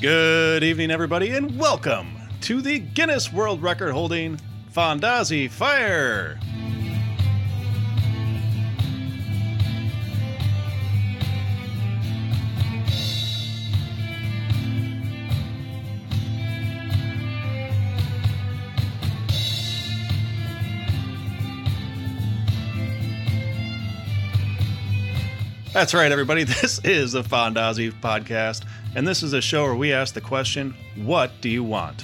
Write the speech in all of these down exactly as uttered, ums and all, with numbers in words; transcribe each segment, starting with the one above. Good evening, everybody, and welcome to the Guinness World Record holding Fondazzi Fire. That's right, everybody. This is the Fondazzi Podcast, and this is a show where we ask the question, what do you want?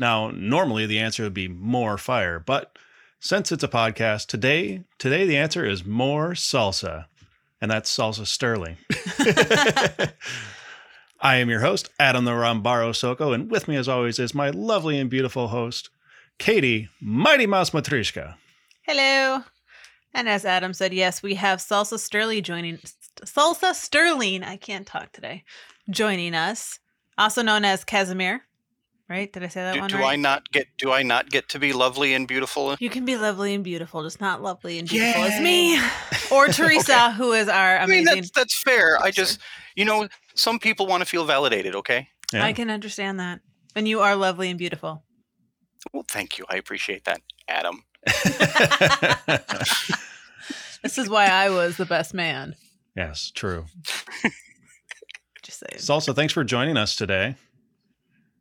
Now, normally the answer would be more fire, but since it's a podcast, today, today the answer is more salsa, and that's salsa sterling. I am your host, Adam the Rombaro Soko, and with me as always is my lovely and beautiful host, Katie Mighty Mouse Matryoshka. Hello. And as Adam said, yes, we have Salsa Sterling joining Salsa Sterling, I can't talk today, joining us, also known as Casimir. Right? Did I say that do, one do right? Do I not get do I not get to be lovely and beautiful? You can be lovely and beautiful, just not lovely and beautiful Yay. as me. Or Teresa, okay. who is our amazing I mean that's that's fair. Producer. I just you know Some people want to feel validated, okay? Yeah. I can understand that. And you are lovely and beautiful. Well, thank you. I appreciate that, Adam. This is why I was the best man. Yes, true. Just saying. Salsa, thanks for joining us today.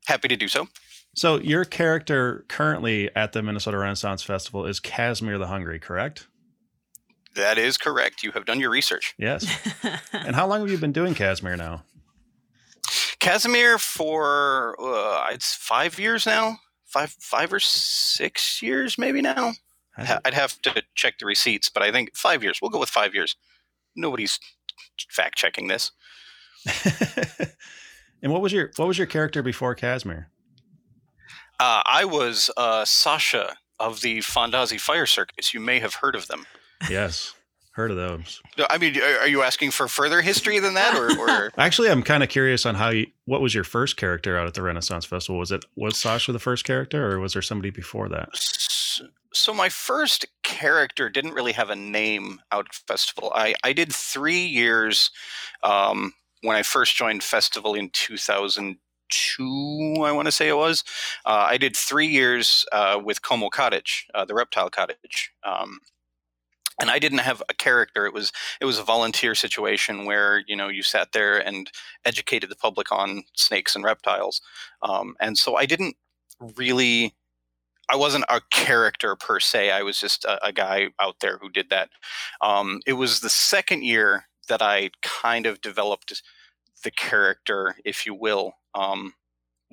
Happy to do so. So your character currently at the Minnesota Renaissance Festival is Casimir the Hungry, correct? That is correct. You have done your research. Yes. And how long have you been doing Casimir now? Casimir for uh, it's five years now, five five or six years maybe now. I'd, I'd have to check the receipts, but I think five years. We'll go with five years. Nobody's fact checking this. And what was your what was your character before Casimir? Uh, I was uh, Sasha of the Fondazzi Fire Circus. You may have heard of them. Yes, heard of those. I mean, are you asking for further history than that, or, or? Actually, I'm kind of curious on how you. What was your first character out at the Renaissance Festival? Was it was Sasha the first character, or was there somebody before that? So my first character didn't really have a name out at festival. I I did three years um, when I first joined festival in two thousand two. I want to say it was. Uh, I did three years uh, with Como Cottage, uh, the reptile cottage. Um, And I didn't have a character. It was it was a volunteer situation where, you know, you sat there and educated the public on snakes and reptiles. Um, and so I didn't really – I wasn't a character per se. I was just a, a guy out there who did that. Um, it was the second year that I kind of developed the character, if you will, um,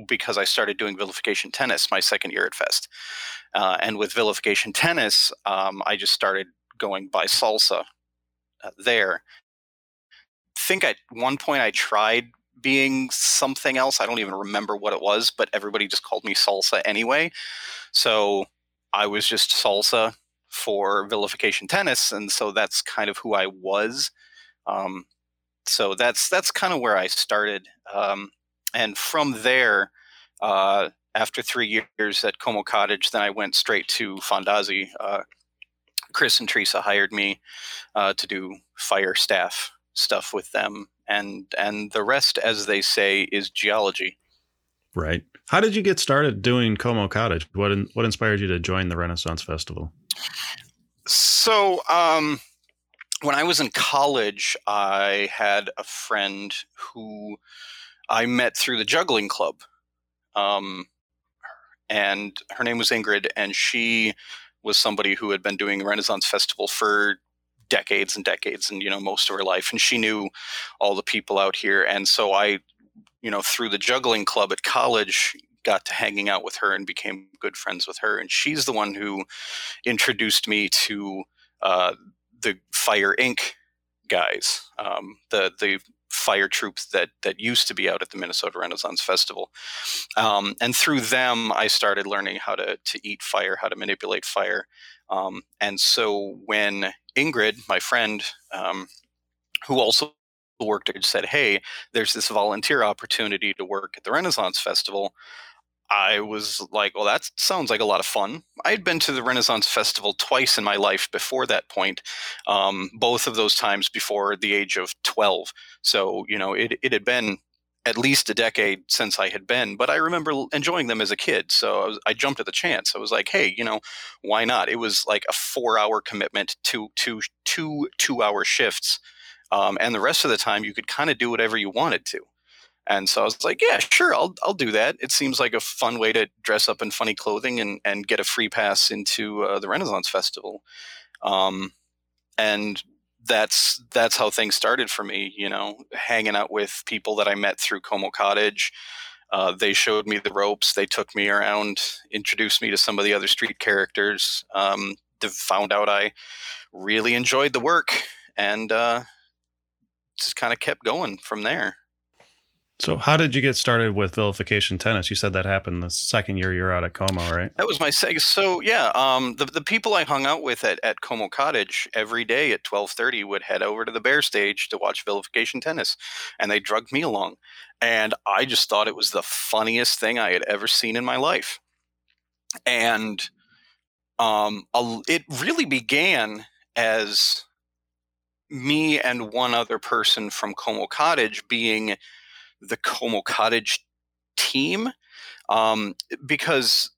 because I started doing Vilification Tennis my second year at Fest. Uh, and with Vilification Tennis, um, I just started – going by salsa uh, there. I think at one point I tried being something else. I don't even remember what it was, but everybody just called me salsa anyway. So I was just salsa for Vilification Tennis. And so that's kind of who I was. Um, so that's, that's kind of where I started. Um, and from there, uh, after three years at Como Cottage, then I went straight to Fondazzi. uh, Chris and Teresa hired me uh, to do fire staff stuff with them, and and the rest, as they say, is geology. Right. How did you get started doing Como Cottage? What in, what inspired you to join the Renaissance Festival? So um, when I was in college, I had a friend who I met through the juggling club, um, and her name was Ingrid, and she was somebody who had been doing Renaissance Festival for decades and decades and, you know, most of her life. And she knew all the people out here. And so I, you know, through the juggling club at college, got to hanging out with her and became good friends with her. And she's the one who introduced me to uh, the Fire Incorporated guys, um, the the fire troops that that used to be out at the Minnesota Renaissance Festival, um, and through them I started learning how to to eat fire, how to manipulate fire, um, and so when Ingrid, my friend, um, who also worked, said, "Hey, there's this volunteer opportunity to work at the Renaissance Festival," I was like, well, that sounds like a lot of fun. I had been to the Renaissance Festival twice in my life before that point, um, both of those times before the age of twelve. So, you know, it, it had been at least a decade since I had been, but I remember enjoying them as a kid. So I, was, I jumped at the chance. I was like, hey, you know, why not? It was like a four hour commitment to two, two, two hour shifts. Um, and the rest of the time you could kind of do whatever you wanted to. And so I was like, yeah, sure, I'll I'll do that. It seems like a fun way to dress up in funny clothing and, and get a free pass into uh, the Renaissance Festival. Um, and that's that's how things started for me, you know, hanging out with people that I met through Como Cottage. Uh, they showed me the ropes. They took me around, introduced me to some of the other street characters. Um, found out I really enjoyed the work and uh, just kind of kept going from there. So how did you get started with Vilification Tennis? You said that happened the second year you were out at Como, right? That was my second. So, yeah, um, the, the people I hung out with at, at Como Cottage every day at twelve thirty would head over to the Bear Stage to watch Vilification Tennis, and they drugged me along. And I just thought it was the funniest thing I had ever seen in my life. And um, a, it really began as me and one other person from Como Cottage being – the Como Cottage team, um, because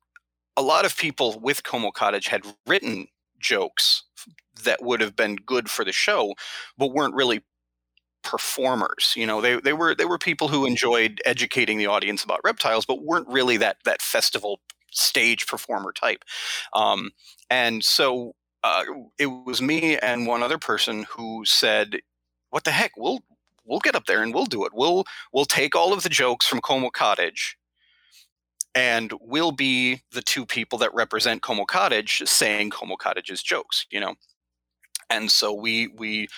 a lot of people with Como Cottage had written jokes that would have been good for the show, but weren't really performers. You know, they, they were, they were people who enjoyed educating the audience about reptiles, but weren't really that, that festival stage performer type. Um, and so, uh, it was me and one other person who said, what the heck? We'll, We'll get up there and we'll do it. We'll we'll take all of the jokes from Como Cottage and we'll be the two people that represent Como Cottage saying Como Cottage's jokes, you know. And so we we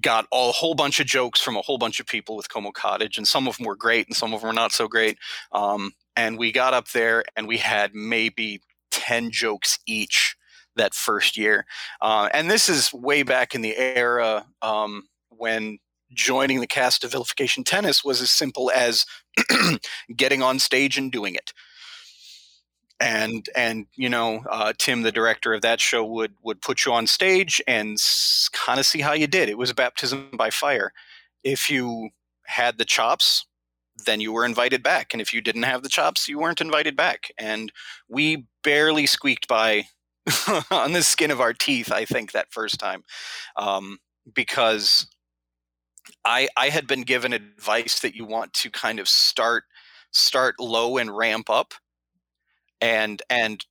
got a whole bunch of jokes from a whole bunch of people with Como Cottage, and some of them were great and some of them were not so great. Um, and we got up there and we had maybe ten jokes each that first year. Uh, and this is way back in the era um, when – joining the cast of Vilification Tennis was as simple as getting on stage and doing it. And, and, you know, uh, Tim, the director of that show, would, would put you on stage and s- kind of see how you did. It was a baptism by fire. If you had the chops, then you were invited back. And if you didn't have the chops, you weren't invited back. And we barely squeaked by on the skin of our teeth, I think, that first time. Um, because I, I had been given advice that you want to kind of start start low and ramp up, and and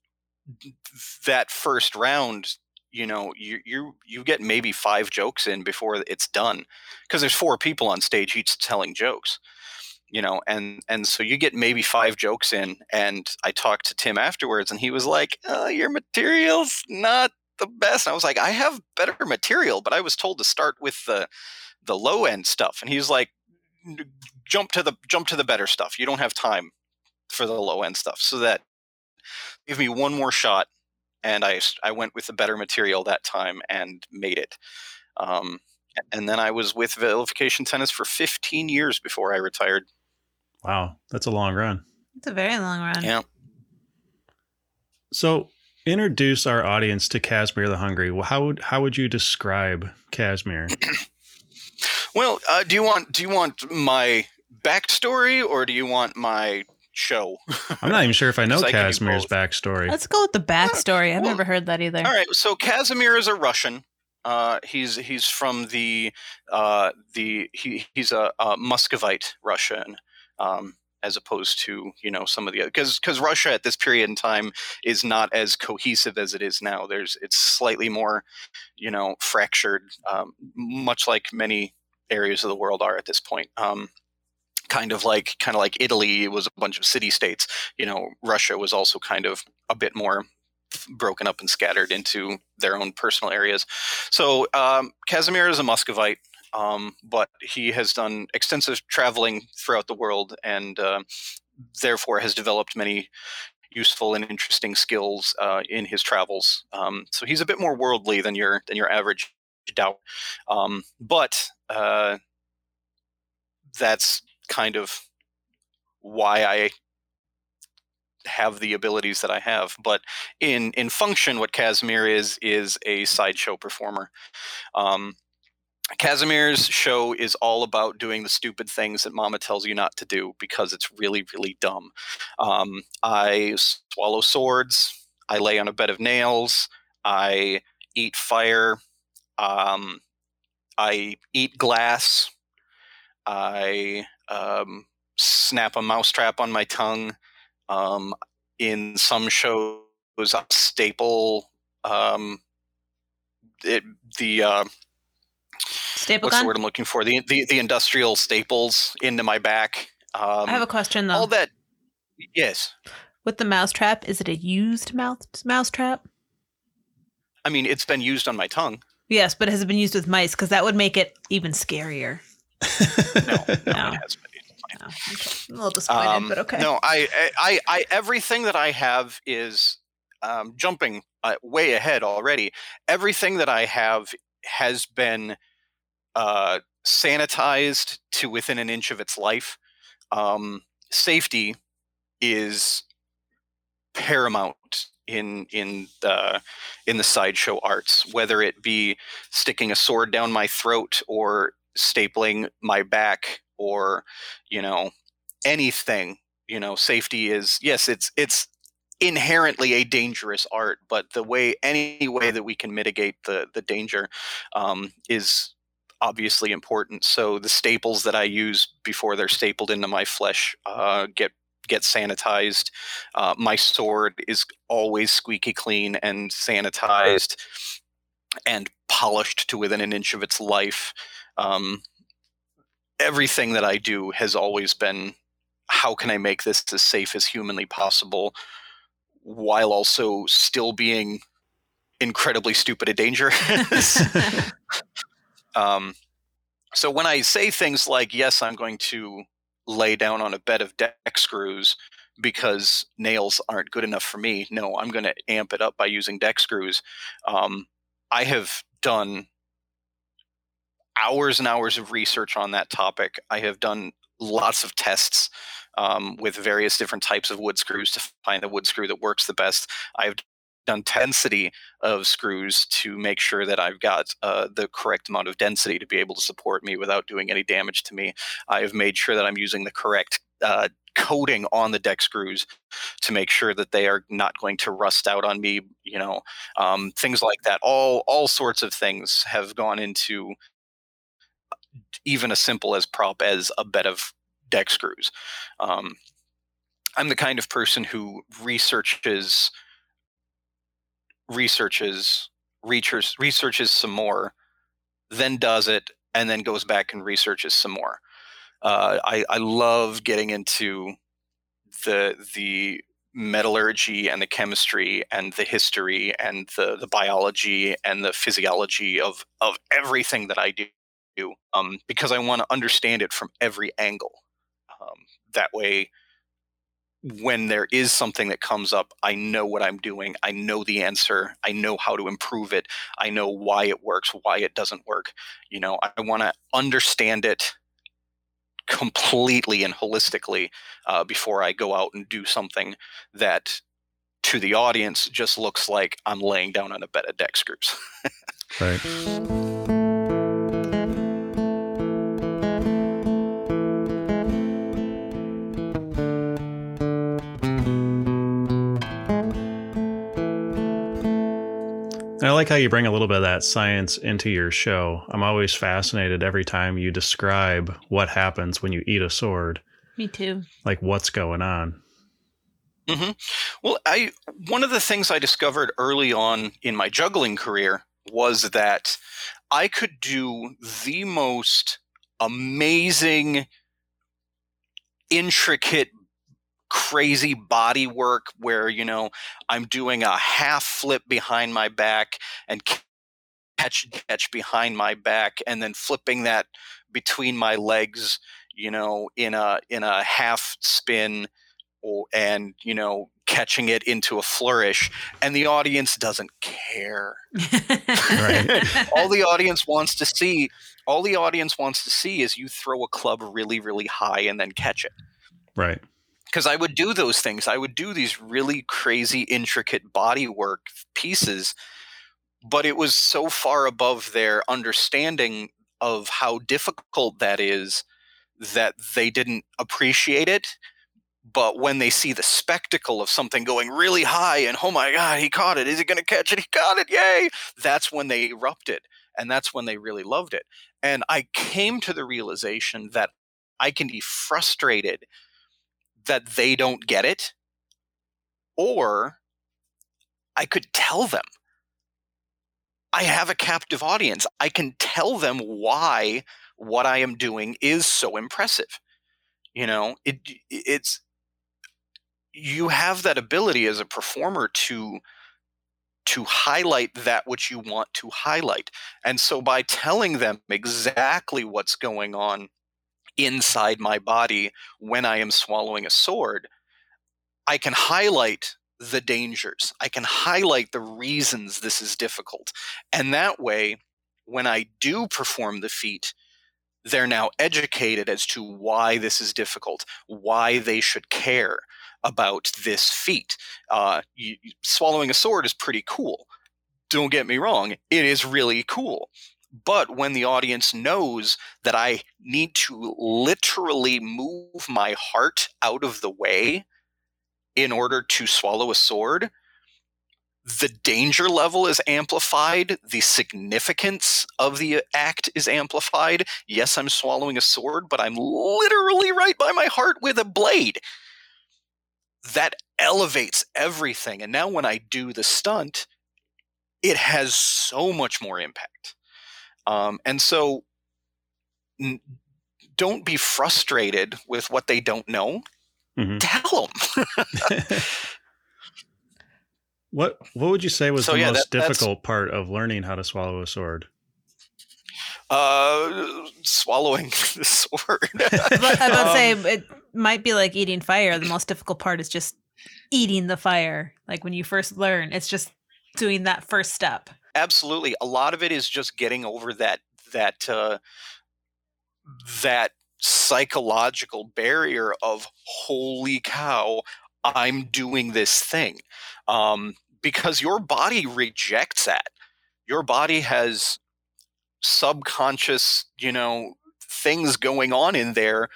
that first round, you know, you you you get maybe five jokes in before it's done, because there's four people on stage each telling jokes, you know, and and so you get maybe five jokes in, and I talked to Tim afterwards, and he was like, uh, "Your material's not the best." And I was like, "I have better material, but I was told to start with the." the low end stuff." And he was like, jump to the, jump to the better stuff. You don't have time for the low end stuff. So that gave me one more shot. And I, I went with the better material that time and made it. Um, and then I was with Vilification Tennis for fifteen years before I retired. Wow. That's a long run. It's a very long run. Yeah. So introduce our audience to Casimir the Hungry. Well, how would, how would you describe Casimir? Well, uh, do you want do you want my backstory or do you want my show? I'm not even sure if I know Casimir's backstory. Let's go with the backstory. I've well, never heard that either. All right, so Casimir is a Russian. Uh, he's he's from the uh, the he, he's a, a Muscovite Russian, um, as opposed to, you know, some of the other, because because Russia at this period in time is not as cohesive as it is now. There's it's slightly more, you know, fractured, um, much like many areas of the world are at this point. Um, kind of like, kind of like Italy was a bunch of city states, you know, Russia was also kind of a bit more broken up and scattered into their own personal areas. So, um, Casimir is a Muscovite, um, but he has done extensive traveling throughout the world and, uh, therefore has developed many useful and interesting skills, uh, in his travels. Um, so he's a bit more worldly than your, than your average doubt. Um, but, Uh, that's kind of why I have the abilities that I have. But in in function, what Casimir is is a sideshow performer. Um, Casimir's show is all about doing the stupid things that mama tells you not to do because it's really, really dumb. Um, I swallow swords. I lay on a bed of nails. I eat fire. Um, I eat glass. I um, snap a mousetrap on my tongue. Um, in some shows, I staple um, it, the uh, staple what's gun? the word I'm looking for? The, the the industrial staples into my back. Um, I have a question though. All that, yes. With the mousetrap, is it a used mouse mousetrap? I mean, it's been used on my tongue. Yes, but has it been used with mice? Because that would make it even scarier. no, no, no, it has been. No, okay. I'm a little disappointed, um, but okay. No, I, I, I, everything that I have is um, jumping uh, way ahead already. Everything that I have has been uh, sanitized to within an inch of its life. Um, safety is paramount in in the in the sideshow arts, whether it be sticking a sword down my throat or stapling my back. Or, you know, anything, you know, safety is, yes, it's it's inherently a dangerous art, but the way, any way that we can mitigate the the danger um, is obviously important. So the staples that I use before they're stapled into my flesh uh, get get sanitized. Uh, my sword is always squeaky clean and sanitized and polished to within an inch of its life. Um Everything that I do has always been, how can I make this as safe as humanly possible while also still being incredibly stupid and dangerous? um, so when I say things like, yes, I'm going to lay down on a bed of deck screws because nails aren't good enough for me. No, I'm going to amp it up by using deck screws. Um, I have done hours and hours of research on that topic. I have done lots of tests um, with various different types of wood screws to find the wood screw that works the best. I've done density of screws to make sure that I've got uh, the correct amount of density to be able to support me without doing any damage to me. I have made sure that I'm using the correct uh, coating on the deck screws to make sure that they are not going to rust out on me, you know, um, things like that. All, all sorts of things have gone into even as simple as prop as a bed of deck screws. Um, I'm the kind of person who researches, researches, researches, researches some more, then does it, and then goes back and researches some more. Uh, I, I love getting into the the metallurgy and the chemistry and the history and the, the biology and the physiology of of everything that I do. Um, because I want to understand it from every angle. Um, that way, when there is something that comes up, I know what I'm doing. I know the answer. I know how to improve it. I know why it works, why it doesn't work. You know, I want to understand it completely and holistically uh, before I go out and do something that, to the audience, just looks like I'm laying down on a bed of deck screws. Right. I like how you bring a little bit of that science into your show. I'm always fascinated every time you describe what happens when you eat a sword. Me too. Like what's going on. Mm-hmm. Well, I one of the things I discovered early on in my juggling career was that I could do the most amazing, intricate, crazy body work where, you know, I'm doing a half flip behind my back and catch catch behind my back and then flipping that between my legs, you know, in a in a half spin or and, you know, catching it into a flourish, and the audience doesn't care. Right. All the audience wants to see all the audience wants to see is you throw a club really, really high and then catch it. Right. Because I would do those things. I would do these really crazy, intricate bodywork pieces, but it was so far above their understanding of how difficult that is that they didn't appreciate it. But when they see the spectacle of something going really high and, oh my God, he caught it. Is he going to catch it? He caught it. Yay. That's when they erupted. And that's when they really loved it. And I came to the realization that I can be frustrated that they don't get it, or I could tell them. I have a captive audience. I can tell them why what I am doing is so impressive. You know, it it's you have that ability as a performer to to highlight that which you want to highlight. And so by telling them exactly what's going on inside my body when I am swallowing a sword, I can highlight the dangers. I can highlight the reasons this is difficult. And that way, when I do perform the feat, they're now educated as to why this is difficult, why they should care about this feat. Uh, you, swallowing a sword is pretty cool. Don't get me wrong. It is really cool. But when the audience knows that I need to literally move my heart out of the way in order to swallow a sword, the danger level is amplified. The significance of the act is amplified. Yes, I'm swallowing a sword, but I'm literally right by my heart with a blade. That elevates everything. And now when I do the stunt, it has so much more impact. Um, and so n- don't be frustrated with what they don't know. Mm-hmm. Tell them. What What would you say was so, the yeah, most that, difficult part of learning how to swallow a sword? Uh, swallowing the sword. I would um, say it might be like eating fire. The most difficult part is just eating the fire. Like when you first learn, it's just doing that first step. Absolutely. A lot of it is just getting over that that uh, that psychological barrier of, holy cow, I'm doing this thing, um, because your body rejects that. Your body has subconscious, you know, things going on in there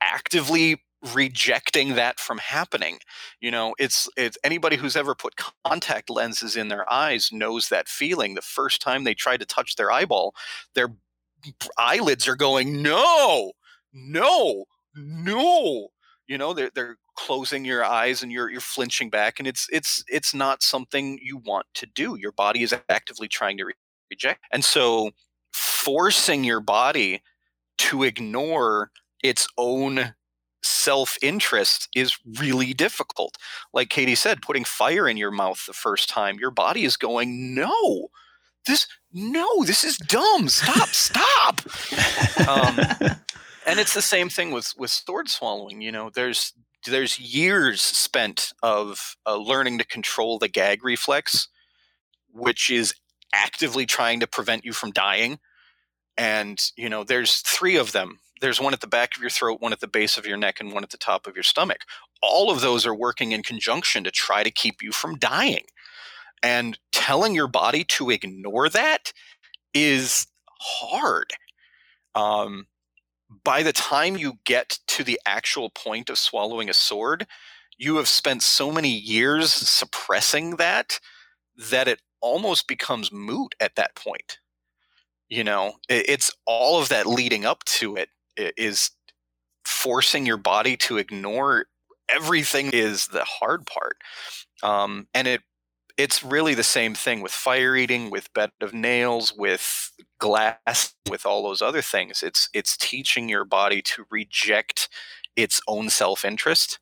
actively rejecting that from happening. You know, it's it's anybody who's ever put contact lenses in their eyes knows that feeling. The first time they try to touch their eyeball, their eyelids are going, no, no, no. You know, they're they're closing your eyes and you're you're flinching back, and it's it's it's not something you want to do. Your body is actively trying to re- reject, and so forcing your body to ignore its own self-interest is really difficult. Like Katie said, putting fire in your mouth the first time, your body is going, no, this no, this is dumb. Stop, stop. Um, and it's the same thing with, with sword swallowing. You know, there's there's years spent of uh, learning to control the gag reflex, which is actively trying to prevent you from dying. And, you know, there's three of them. There's one at the back of your throat, one at the base of your neck, and one at the top of your stomach. All of those are working in conjunction to try to keep you from dying. And telling your body to ignore that is hard. Um, by the time you get to the actual point of swallowing a sword, you have spent so many years suppressing that that it almost becomes moot at that point. You know, it's all of that leading up to it is forcing your body to ignore everything is the hard part. Um, and it it's really the same thing with fire eating, with bed of nails, with glass, with all those other things. It's it's teaching your body to reject its own self-interest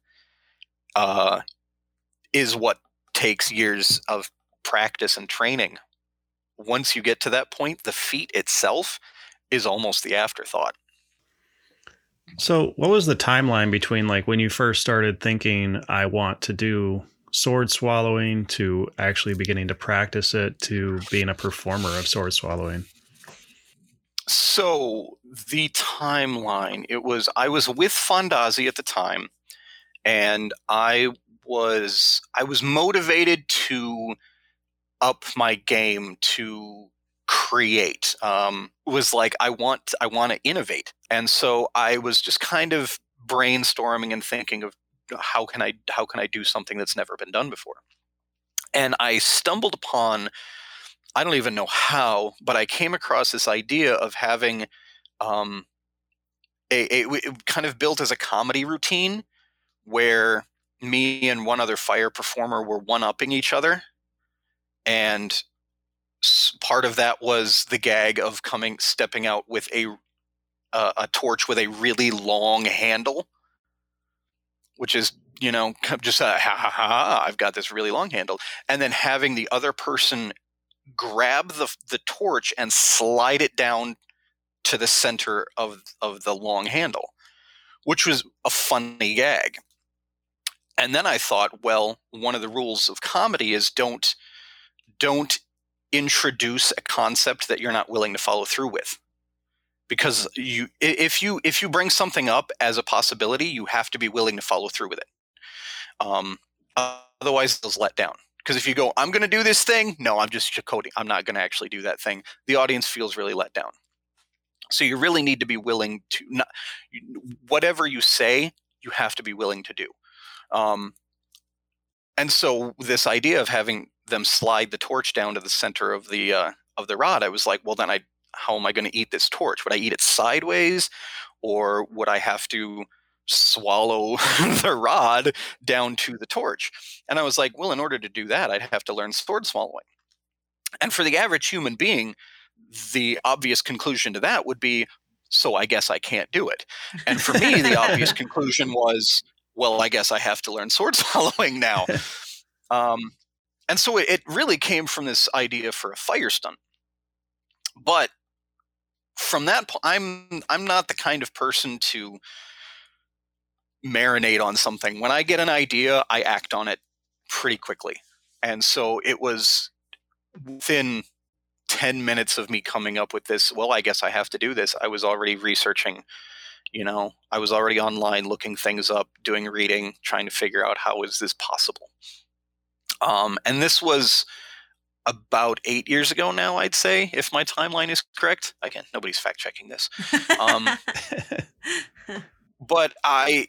uh, is what takes years of practice and training. Once you get to that point, the feat itself is almost the afterthought. So what was the timeline between like when you first started thinking, I want to do sword swallowing, to actually beginning to practice it, to being a performer of sword swallowing? So the timeline, it was, I was with Fondazzi at the time, And I was I was motivated to up my game, to create. Um, it was like I want I want to innovate, and so I was just kind of brainstorming and thinking of how can I how can I do something that's never been done before. And I stumbled upon, I don't even know how, but I came across this idea of having um, a, a it kind of built as a comedy routine where me and one other fire performer were one-upping each other. And part of that was the gag of coming, stepping out with a uh, a torch with a really long handle, which is, you know, just a, ha ha ha, I've got this really long handle. And then having the other person grab the the torch and slide it down to the center of of the long handle, which was a funny gag. And then I thought, well, one of the rules of comedy is don't don't introduce a concept that you're not willing to follow through with. Because you if you if you bring something up as a possibility, you have to be willing to follow through with it. Um, otherwise, it's let down. Because if you go, I'm going to do this thing, no, I'm just coding, I'm not going to actually do that thing, the audience feels really let down. So you really need to be willing to not, whatever you say, you have to be willing to do. Um, and so this idea of having them slide the torch down to the center of the uh, of the rod, I was like, well, then I how am I going to eat this torch? Would I eat it sideways, or would I have to swallow the rod down to the torch? And I was like, well, in order to do that, I'd have to learn sword swallowing. And for the average human being, the obvious conclusion to that would be, so I guess I can't do it. And for me, the obvious conclusion was, well, I guess I have to learn sword swallowing now. Um, and so it, it really came from this idea for a fire stunt. But from that point, I'm, I'm not the kind of person to marinate on something. When I get an idea, I act on it pretty quickly. And so it was within ten minutes of me coming up with this, well, I guess I have to do this, I was already researching, you know, I was already online looking things up, doing reading, trying to figure out how is this possible. Um, and this was about eight years ago now, I'd say, if my timeline is correct. Again, nobody's fact checking this. Um, but I,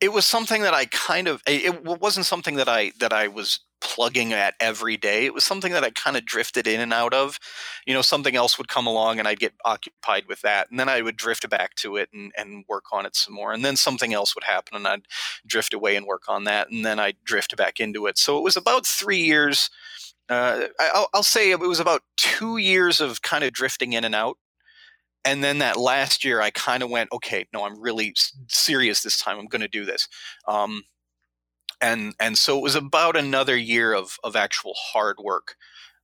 it was something that I kind of, it wasn't something that I, that I was plugging at every day. It was something that I kind of drifted in and out of. You know, something else would come along and I'd get occupied with that, and then I would drift back to it and, and work on it some more, and then something else would happen and I'd drift away and work on that, and then I'd drift back into it. So it was about three years. Uh, I'll, I'll say it was about two years of kind of drifting in and out. And then that last year I kind of went, okay, no, I'm really serious this time. I'm going to do this. Um, And and so it was about another year of, of actual hard work,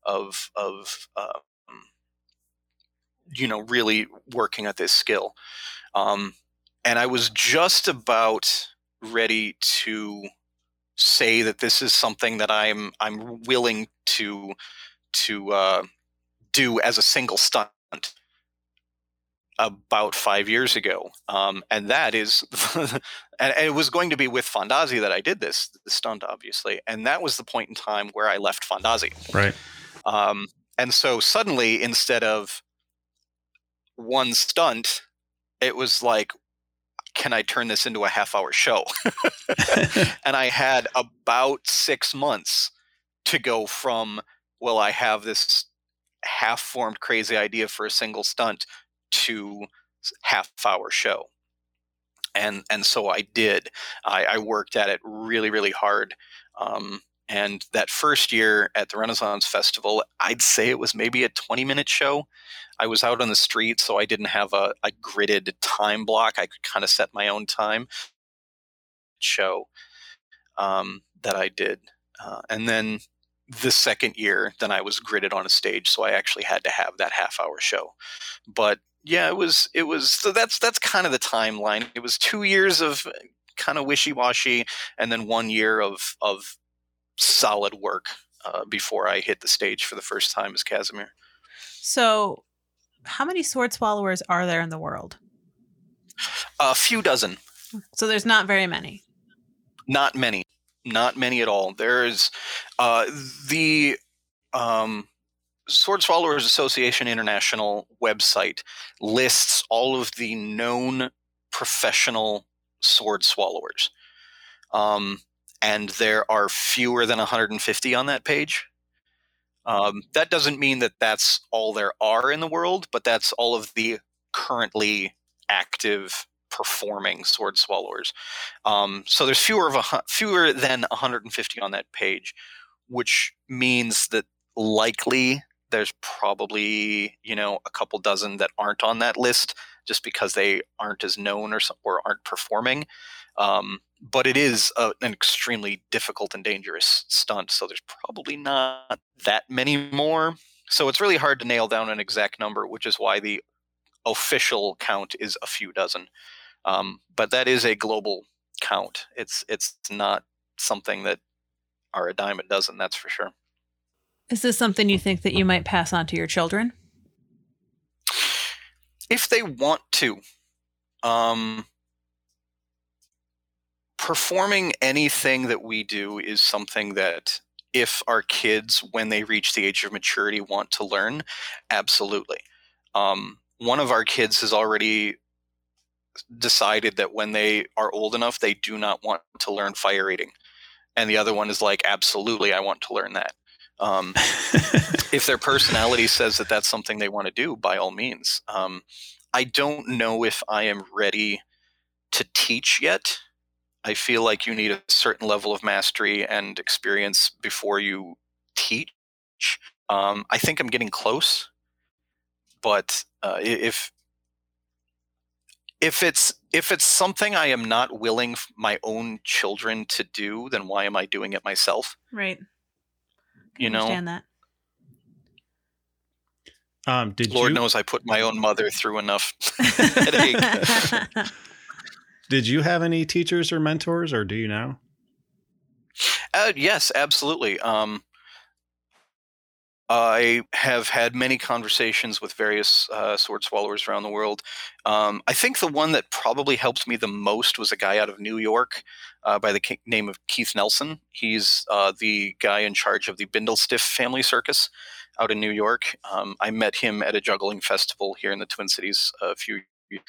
of of uh, you know, really working at this skill, um, and I was just about ready to say that this is something that I'm I'm willing to to uh, do as a single stunt about five years ago. Um, and that is, and, and it was going to be with Fondazzi that I did this, the stunt, obviously. And that was the point in time where I left Fondazzi. Right. Um, and so suddenly, instead of one stunt, it was like, can I turn this into a half hour show? And I had about six months to go from, well, I have this half formed crazy idea for a single stunt, to half hour show. And and so I did. I, I worked at it really, really hard. Um, and that first year at the Renaissance Festival, I'd say it was maybe a twenty minute show. I was out on the street, so I didn't have a, a gridded time block. I could kind of set my own time show um, that I did. Uh, and then the second year, then I was gridded on a stage. So I actually had to have that half hour show. But yeah, it was, it was, so that's, that's kind of the timeline. It was two years of kind of wishy-washy, and then one year of, of solid work uh, before I hit the stage for the first time as Casimir. So how many sword swallowers are there in the world? A few dozen. So there's not very many. Not many. Not many at all. There is uh, the um, Sword Swallowers Association International website lists all of the known professional sword swallowers. Um, and there are fewer than one hundred fifty on that page. Um, that doesn't mean that that's all there are in the world, but that's all of the currently active performing sword swallowers. Um, so there's fewer of a, fewer than one hundred fifty on that page, which means that likely there's probably, you know, a couple dozen that aren't on that list just because they aren't as known or, or aren't performing. Um, but it is a, an extremely difficult and dangerous stunt. So there's probably not that many more. So it's really hard to nail down an exact number, which is why the official count is a few dozen. Um, but that is a global count. It's, it's not something that are a dime a dozen. That's for sure. Is this something you think that you might pass on to your children? If they want to. Um, performing anything that we do is something that if our kids, when they reach the age of maturity, want to learn, absolutely. Um, one of our kids has already decided that when they are old enough, they do not want to learn fire eating. And the other one is like, absolutely, I want to learn that. Um, if their personality says that that's something they want to do, by all means. Um, I don't know if I am ready to teach yet. I feel like you need a certain level of mastery and experience before you teach. Um, I think I'm getting close, but uh, if if it's if it's something I am not willing my own children to do, then why am I doing it myself? Right. You know, understand that. Um, did Lord you... knows I put my own mother through enough headache. Did you have any teachers or mentors, or do you now? Uh, yes, absolutely. Um, I have had many conversations with various uh, sword swallowers around the world. Um, I think the one that probably helped me the most was a guy out of New York uh, by the k- name of Keith Nelson. He's uh, the guy in charge of the Bindlestiff Family Circus out in New York. Um, I met him at a juggling festival here in the Twin Cities a few years,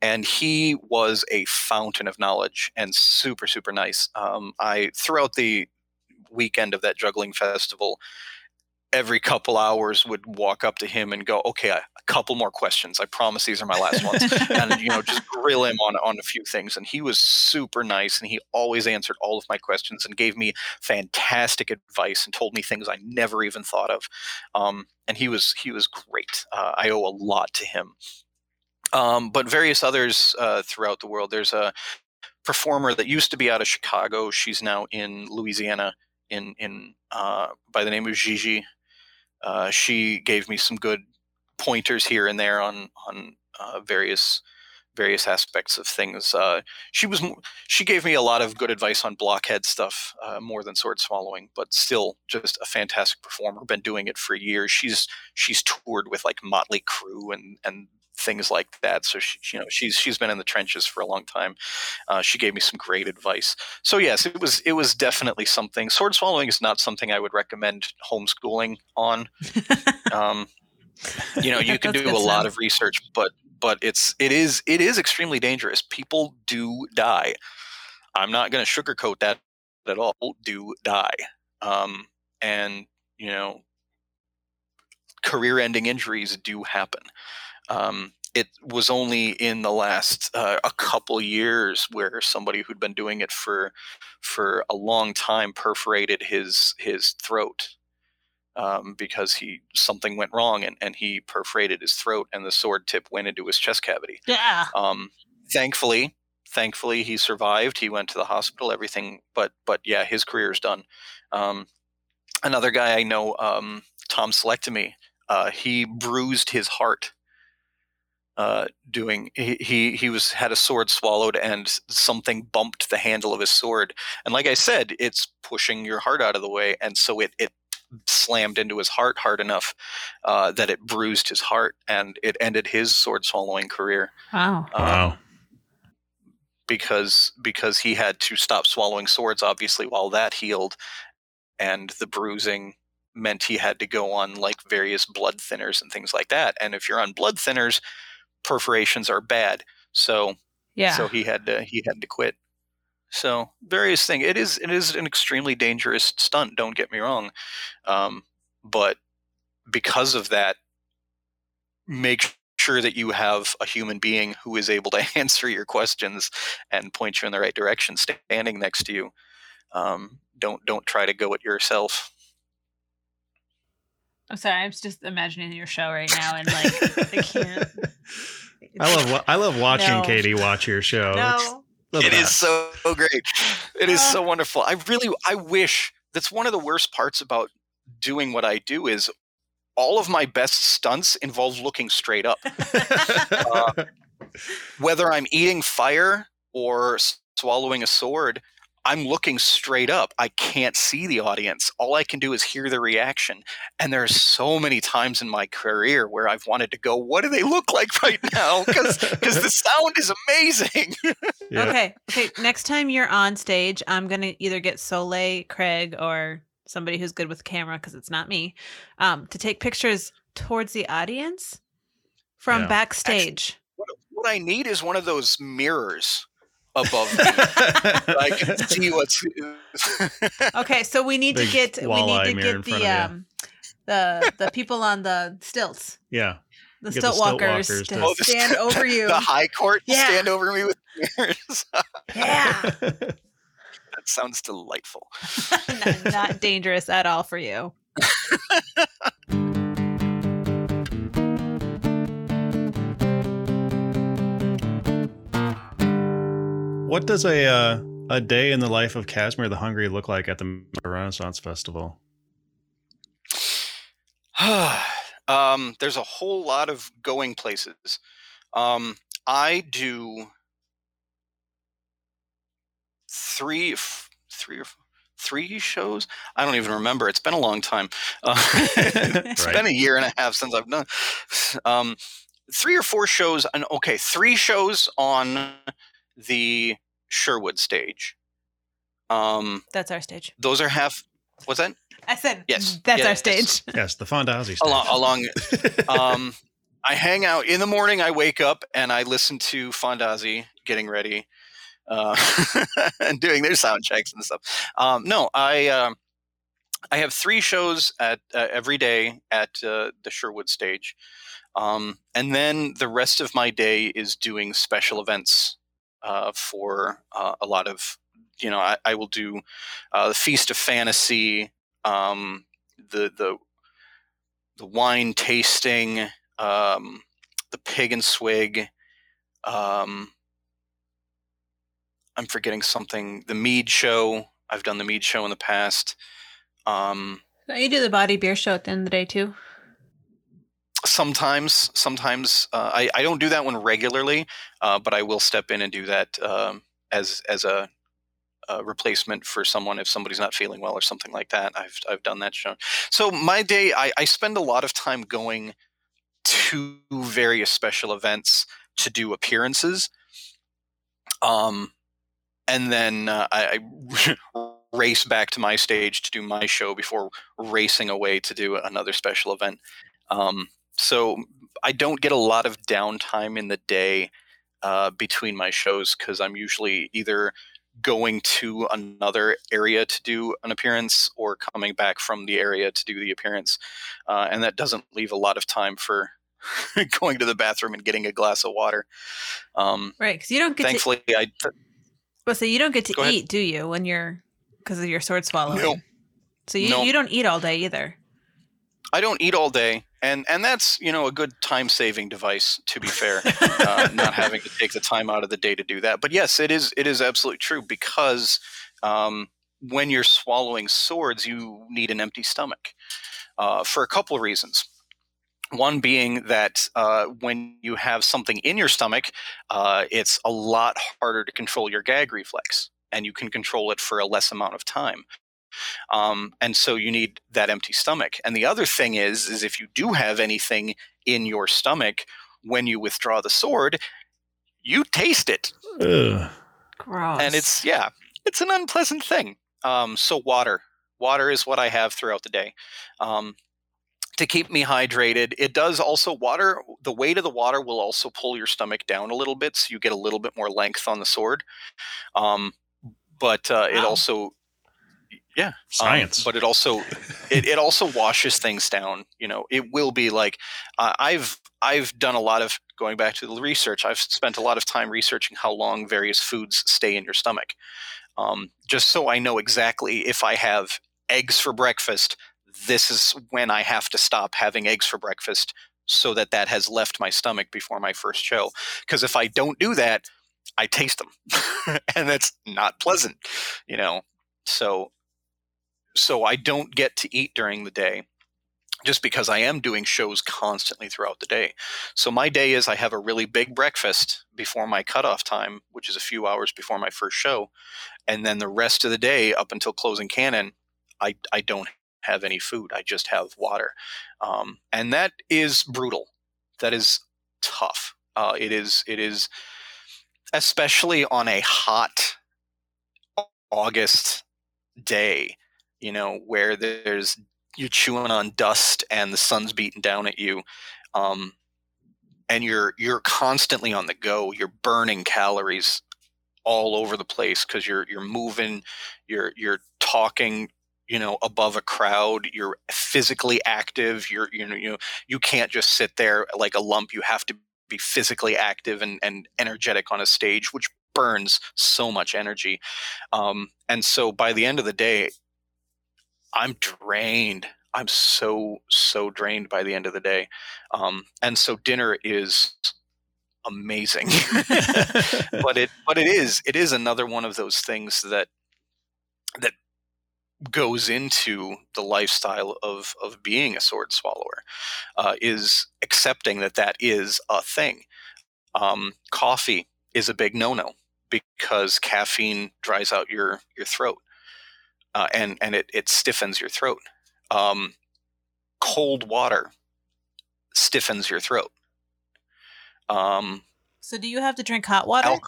and he was a fountain of knowledge and super, super nice. Um, I throughout the weekend of that juggling festival, every couple hours would walk up to him and go, okay, a couple more questions. I promise these are my last ones. And, you know, just grill him on, on a few things. And he was super nice. And he always answered all of my questions and gave me fantastic advice and told me things I never even thought of. Um, and he was, he was great. Uh, I owe a lot to him. Um, but various others uh, throughout the world. There's a performer that used to be out of Chicago. She's now in Louisiana in, in uh, by the name of Gigi. Uh, she gave me some good pointers here and there on on uh, various various aspects of things. Uh, she was she gave me a lot of good advice on blockhead stuff, uh, more than sword swallowing, but still just a fantastic performer. Been doing it for years. She's she's toured with like Motley Crue and and things like that. So she, you know, she's she's been in the trenches for a long time. Uh, she gave me some great advice. So yes, it was it was definitely something. Sword swallowing is not something I would recommend homeschooling on. Um, you know, you can do a sense. lot of research, but but it's it is it is extremely dangerous. People do die. I'm not going to sugarcoat that at all. People do die, um, and you know, career-ending injuries do happen. Um, it was only in the last uh, a couple years where somebody who'd been doing it for for a long time perforated his his throat um, because he something went wrong and, and he perforated his throat and the sword tip went into his chest cavity. Yeah. Um, thankfully, thankfully he survived. He went to the hospital. Everything, but but yeah, his career is done. Um, another guy I know, um, Tom Selectomy, uh, he bruised his heart. Uh, doing he, he he was had a sword swallowed and something bumped the handle of his sword, and like I said, it's pushing your heart out of the way, and so it it slammed into his heart hard enough uh, that it bruised his heart, and it ended his sword swallowing career. Wow! Um, wow! because because he had to stop swallowing swords, obviously, while that healed, and the bruising meant he had to go on like various blood thinners and things like that. And if you're on blood thinners, perforations are bad. So yeah. So he had to he had to quit. So various things. It is it is an extremely dangerous stunt. Don't get me wrong, um, but because of that, make sure that you have a human being who is able to answer your questions and point you in the right direction, standing next to you. Um, don't don't try to go it yourself. I'm sorry. I'm just imagining your show right now, and like I can't. I love I love watching no. Katie watch your show. No. It's- It that. is so great. It is so wonderful. I really, I wish, that's one of the worst parts about doing what I do is all of my best stunts involve looking straight up. uh, whether I'm eating fire or swallowing a sword, I'm looking straight up. I can't see the audience. All I can do is hear the reaction. And there are so many times in my career where I've wanted to go, what do they look like right now? Because the sound is amazing. Yeah. Okay. Okay. Next time you're on stage, I'm going to either get Soleil, Craig, or somebody who's good with camera, because it's not me, um, to take pictures towards the audience from yeah. backstage. Actually, what, what I need is one of those mirrors above me. I can see what's okay, so we need Big to get we need to get the um the the people on the stilts. Yeah. The stilt, the stilt walkers, walkers to oh, stand the, over you. The high court yeah. stand over me with mirrors. Yeah. That sounds delightful. not, not dangerous at all for you. What does a uh, a day in the life of Casimir the Hungry look like at the Minnesota Renaissance Festival? um, there's a whole lot of going places. Um, I do three, f- three or four, three shows. I don't even remember. It's been a long time. Uh, it's right. been a year and a half since I've done um, three or four shows. And okay, three shows on the Sherwood stage. Um, that's our stage. Those are half. What's that? I said, yes, that's yes, our stage. Yes, the Fondazzi stage. Along, along um, I hang out in the morning. I wake up and I listen to Fondazzi getting ready uh, and doing their sound checks and stuff. Um, no, I uh, I have three shows at uh, every day at uh, the Sherwood stage, um, and then the rest of my day is doing special events. Uh, for uh, a lot of, you know, I, I will do uh, the Feast of Fantasy, um, the the the wine tasting, um, the Pig and Swig. Um, I'm forgetting something. The mead show. I've done the mead show in the past. Um, you do the body beer show at the end of the day too. Sometimes, sometimes uh, I, I don't do that one regularly, uh, but I will step in and do that um, as as a, a replacement for someone if somebody's not feeling well or something like that. I've I've done that show. So my day, I, I spend a lot of time going to various special events to do appearances, um, and then uh, I, I race back to my stage to do my show before racing away to do another special event. Um, So I don't get a lot of downtime in the day uh, between my shows because I'm usually either going to another area to do an appearance or coming back from the area to do the appearance. Uh, and that doesn't leave a lot of time for going to the bathroom and getting a glass of water. Um, right. Because you don't get thankfully, to I. Well, so you don't get to eat, ahead. do you, when you're because of your sword swallowing? No. So you, no. you don't eat all day either. I don't eat all day. And and that's, you know, a good time-saving device, to be fair, uh, not having to take the time out of the day to do that. But yes, it is it is absolutely true because um, when you're swallowing swords, you need an empty stomach uh, for a couple of reasons. One being that uh, when you have something in your stomach, uh, it's a lot harder to control your gag reflex, and you can control it for a less amount of time. Um, and so you need that empty stomach. And the other thing is, is if you do have anything in your stomach, when you withdraw the sword, you taste it. Ugh. Gross. And it's, yeah, it's an unpleasant thing. Um, so water. Water is what I have throughout the day. Um, to keep me hydrated. It does also water. The weight of the water will also pull your stomach down a little bit. So you get a little bit more length on the sword. Um, but uh, it wow. also, yeah, science, um, but it also, it, it also washes things down. You know, it will be like, uh, I've, I've done a lot of going back to the research. I've spent a lot of time researching how long various foods stay in your stomach. Um, just so I know exactly if I have eggs for breakfast, this is when I have to stop having eggs for breakfast so that that has left my stomach before my first show. Because if I don't do that, I taste them and that's not pleasant, you know? So, so I don't get to eat during the day just because I am doing shows constantly throughout the day. So my day is I have a really big breakfast before my cutoff time, which is a few hours before my first show. And then the rest of the day up until closing canon, I, I don't have any food. I just have water. Um, and that is brutal. That is tough. Uh, it is, it is, especially on a hot August day, you know, where there's, you're chewing on dust and the sun's beating down at you. Um, and you're, you're constantly on the go. You're burning calories all over the place. Cause you're, you're moving, you're, you're talking, you know, above a crowd, you're physically active. You're, you know, you know, you can't just sit there like a lump. You have to be physically active and, and energetic on a stage, which burns so much energy. Um, and so by the end of the day, I'm drained. I'm so, so drained by the end of the day. Um, and so dinner is amazing, but it, but it is, it is another one of those things that, that, goes into the lifestyle of, of being a sword swallower, uh, is accepting that that is a thing. Um, coffee is a big no-no because caffeine dries out your, your throat, uh, and, and it, it stiffens your throat. Um, cold water stiffens your throat. Um, so do you have to drink hot water? Al-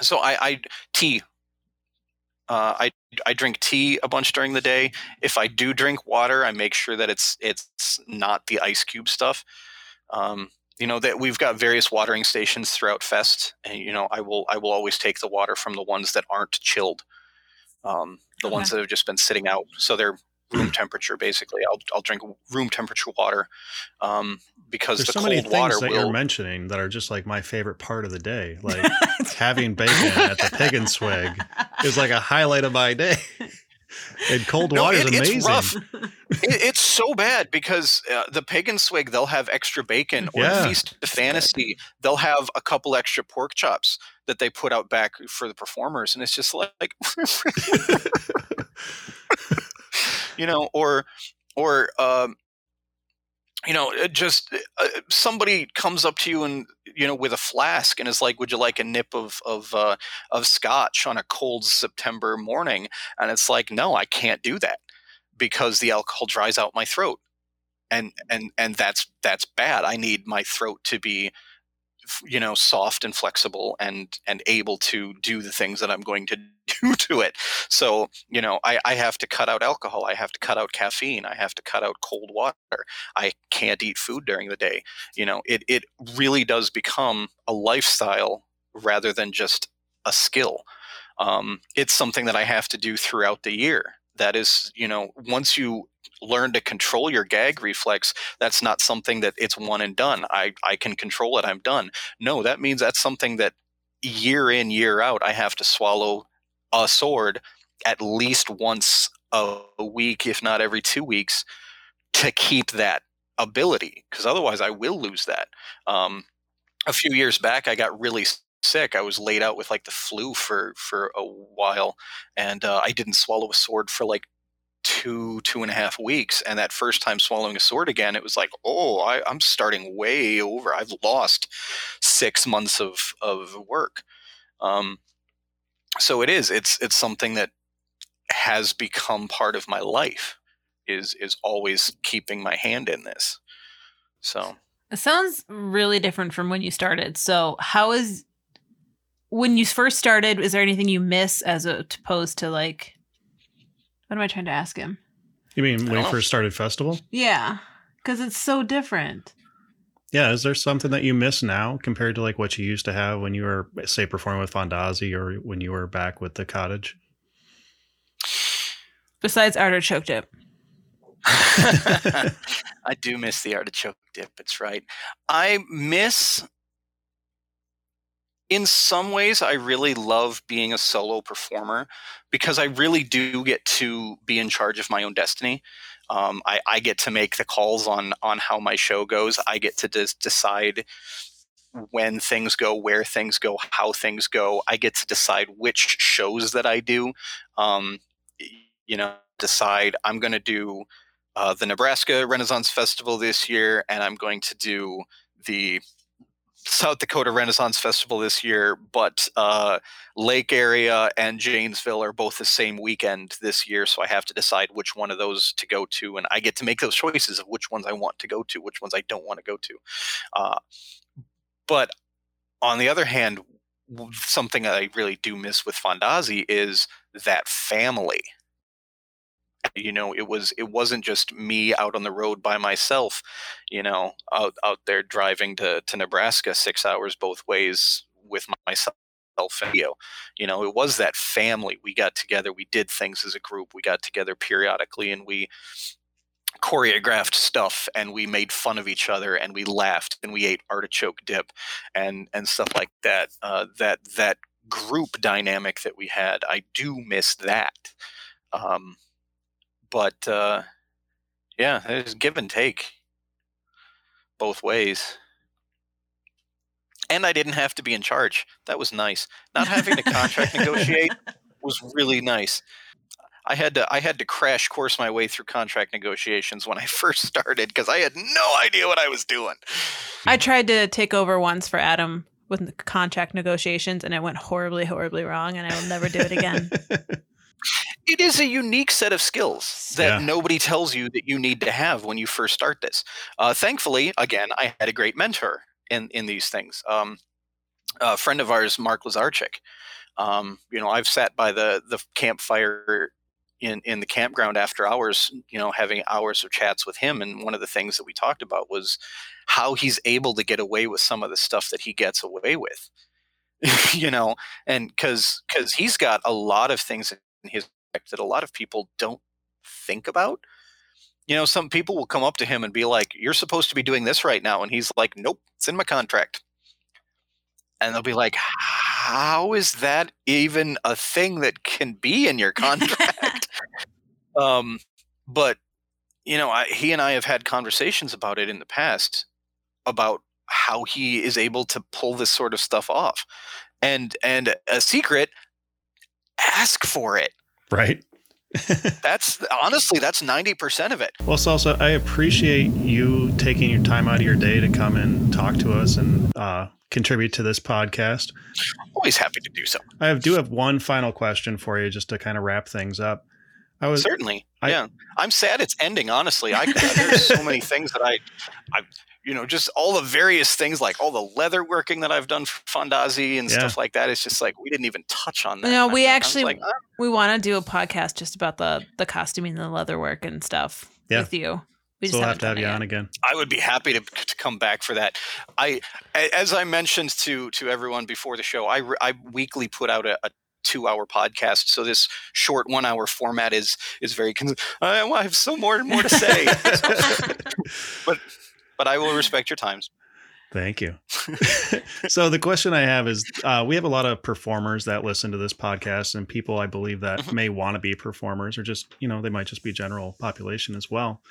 so I, I, tea, Uh, I I drink tea a bunch during the day. If I do drink water, I make sure that it's it's not the ice cube stuff. Um, you know that we've got various watering stations throughout Fest, and you know I will I will always take the water from the ones that aren't chilled, um, the okay. ones that have just been sitting out, so they're room temperature basically. I'll I'll drink room temperature water um, because There's the so cold many things water that will... you're mentioning that are just like my favorite part of the day, like having bacon at the Pig and Swig. It's like a highlight of my day. And cold no, water is it, amazing. It's rough. it, it's so bad because uh, the Pig and Swig, they'll have extra bacon, or yeah. Feast of Fantasy, they'll have a couple extra pork chops that they put out back for the performers. And it's just like, like you know, or, or, um, you know, just uh, somebody comes up to you and, you know, with a flask and is like, would you like a nip of, of, uh, of scotch on a cold September morning? And it's like, no, I can't do that because the alcohol dries out my throat. And, and, and that's, that's bad. I need my throat to be, you know, soft and flexible and, and able to do the things that I'm going to do to it. So, you know, I, I have to cut out alcohol. I have to cut out caffeine. I have to cut out cold water. I can't eat food during the day. You know, it, it really does become a lifestyle rather than just a skill. Um, it's something that I have to do throughout the year. That is, you know, once you learn to control your gag reflex, that's not something that it's one and done. I, I can control it. I'm done. No, that means that's something that year in, year out, I have to swallow a sword at least once a week, if not every two weeks, to keep that ability. Because otherwise I will lose that. Um, a few years back, I got really sick. I was laid out with like the flu for, for a while, and uh, I didn't swallow a sword for like two, two and a half weeks. And that first time swallowing a sword again, it was like, oh, I, I'm starting way over. I've lost six months of, of work. Um, so it is, it's, it's something that has become part of my life is, is always keeping my hand in this. So it sounds really different from when you started. So how is when you first started, is there anything you miss as opposed to like, what am I trying to ask him? You mean when oh. you first started festival? Yeah, because it's so different. Yeah. Is there something that you miss now compared to like what you used to have when you were, say, performing with Fondazzi or when you were back with the cottage? Besides artichoke dip. I do miss the artichoke dip. It's right. I miss, in some ways, I really love being a solo performer because I really do get to be in charge of my own destiny. Um, I, I get to make the calls on on how my show goes. I get to des- decide when things go, where things go, how things go. I get to decide which shows that I do. Um, you know, decide I'm going to do uh, the Nebraska Renaissance Festival this year, and I'm going to do the South Dakota Renaissance Festival this year, but uh, Lake Area and Janesville are both the same weekend this year, so I have to decide which one of those to go to, and I get to make those choices of which ones I want to go to, which ones I don't want to go to. Uh, but on the other hand, something I really do miss with Fondazzi is that family. You know, it was it wasn't just me out on the road by myself, you know, out, out there driving to, to Nebraska six hours both ways with myself and you. You know, it was that family. We got together. We did things as a group. We got together periodically and we choreographed stuff and we made fun of each other and we laughed and we ate artichoke dip and, and stuff like that. Uh, that that group dynamic that we had, I do miss that. Um But, uh, yeah, there's give and take both ways. And I didn't have to be in charge. That was nice. Not having to contract negotiate was really nice. I had to I had to crash course my way through contract negotiations when I first started because I had no idea what I was doing. I tried to take over once for Adam with the contract negotiations, and it went horribly, horribly wrong, and I will never do it again. It is a unique set of skills that yeah. nobody tells you that you need to have when you first start this. Uh, thankfully, again, I had a great mentor in, in these things. Um, a friend of ours, Mark Lazarchik. Um, you know, I've sat by the the campfire in, in the campground after hours, you know, having hours of chats with him. And one of the things that we talked about was how he's able to get away with some of the stuff that he gets away with, you know, and because because he's got a lot of things in his that a lot of people don't think about. You know, some people will come up to him and be like, you're supposed to be doing this right now. And he's like, nope, it's in my contract. And they'll be like, how is that even a thing that can be in your contract? um, but, you know, I, he and I have had conversations about it in the past, about how he is able to pull this sort of stuff off. And, and a secret, ask for it. Right. That's honestly, that's ninety percent of it. Well, Salsa, I appreciate you taking your time out of your day to come and talk to us and uh, contribute to this podcast. Always happy to do so. I have, do have one final question for you just to kind of wrap things up. I was certainly. I, yeah. I'm sad it's ending. Honestly, I there's so many things that I, I, you know, just all the various things, like all the leather working that I've done for Fondazzi and yeah. stuff like that. It's just like, we didn't even touch on that. No, we I, actually, I like, oh. we want to do a podcast just about the, the costuming and the leather work and stuff yeah. with you. We just so we'll have to have you on again. I would be happy to, to come back for that. I, as I mentioned to, to everyone before the show, I, I weekly put out a, a two-hour podcast, so this short one-hour format is is very. Cons- I have so more and more to say, so, but but I will respect your times. Thank you. So the question I have is: uh, we have a lot of performers that listen to this podcast, and people I believe that mm-hmm. may want to be performers, or just you know they might just be general population as well.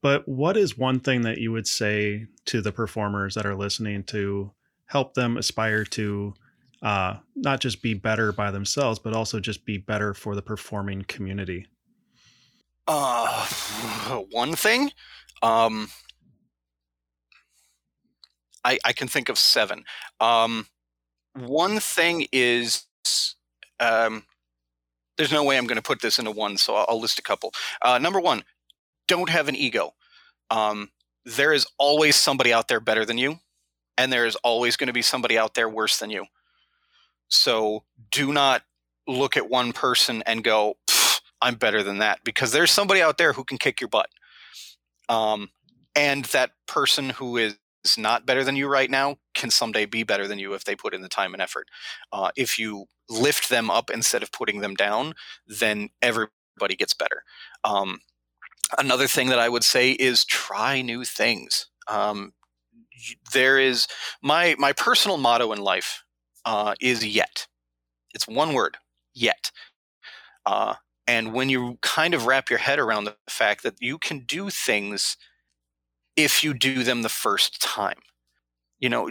But what is one thing that you would say to the performers that are listening to help them aspire to? Uh, not just be better by themselves, but also just be better for the performing community. Uh, one thing, um, I, I can think of seven. Um, one thing is, um, there's no way I'm going to put this into one, so I'll, I'll list a couple. Uh, number one, don't have an ego. Um, there is always somebody out there better than you, and there is always going to be somebody out there worse than you. So do not look at one person and go, I'm better than that, because there's somebody out there who can kick your butt. Um, and that person who is not better than you right now can someday be better than you if they put in the time and effort. Uh, if you lift them up instead of putting them down, then everybody gets better. Um, another thing that I would say is try new things. Um, there is my, my personal motto in life uh, is yet. It's one word, yet. Uh, and when you kind of wrap your head around the fact that you can do things if you do them the first time. You know,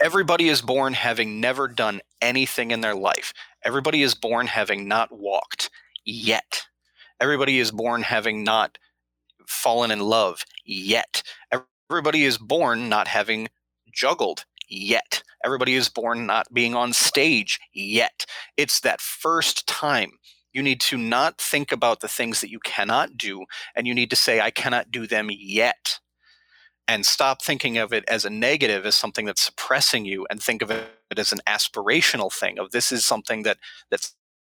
everybody is born having never done anything in their life. Everybody is born having not walked yet. Everybody is born having not fallen in love yet. Everybody is born not having juggled yet. Everybody is born not being on stage yet. It's that first time. You need to not think about the things that you cannot do, and you need to say, I cannot do them yet. And stop thinking of it as a negative, as something that's suppressing you, and think of it as an aspirational thing of this is something that that's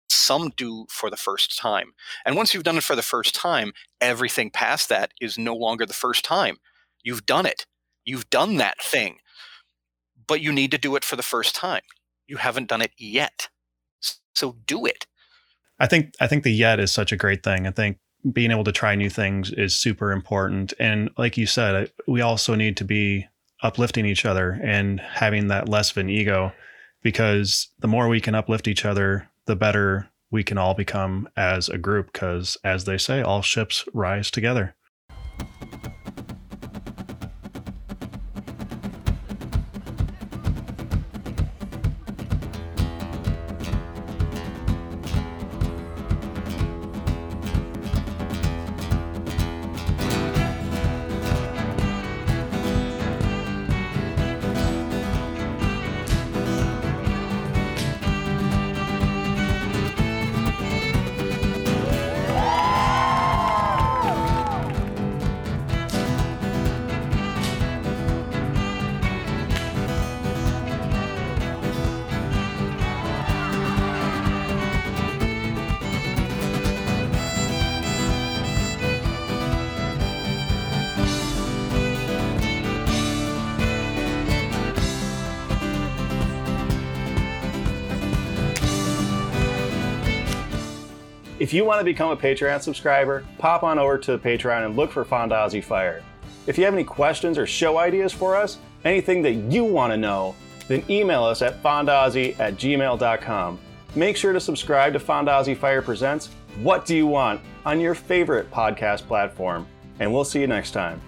some do for the first time. And once you've done it for the first time, everything past that is no longer the first time. You've done it. You've done that thing. But you need to do it for the first time. You haven't done it yet. So do it. I think I think the yet is such a great thing. I think being able to try new things is super important. And like you said, we also need to be uplifting each other and having that less of an ego, because the more we can uplift each other, the better we can all become as a group. Because as they say, all ships rise together. If you want to become a Patreon subscriber, pop on over to Patreon and look for Fondazzi Fire. If you have any questions or show ideas for us, anything that you want to know, then email us at fondazzi at gmail dot com. Make sure to subscribe to Fondazzi Fire Presents What Do You Want on your favorite podcast platform, and we'll see you next time.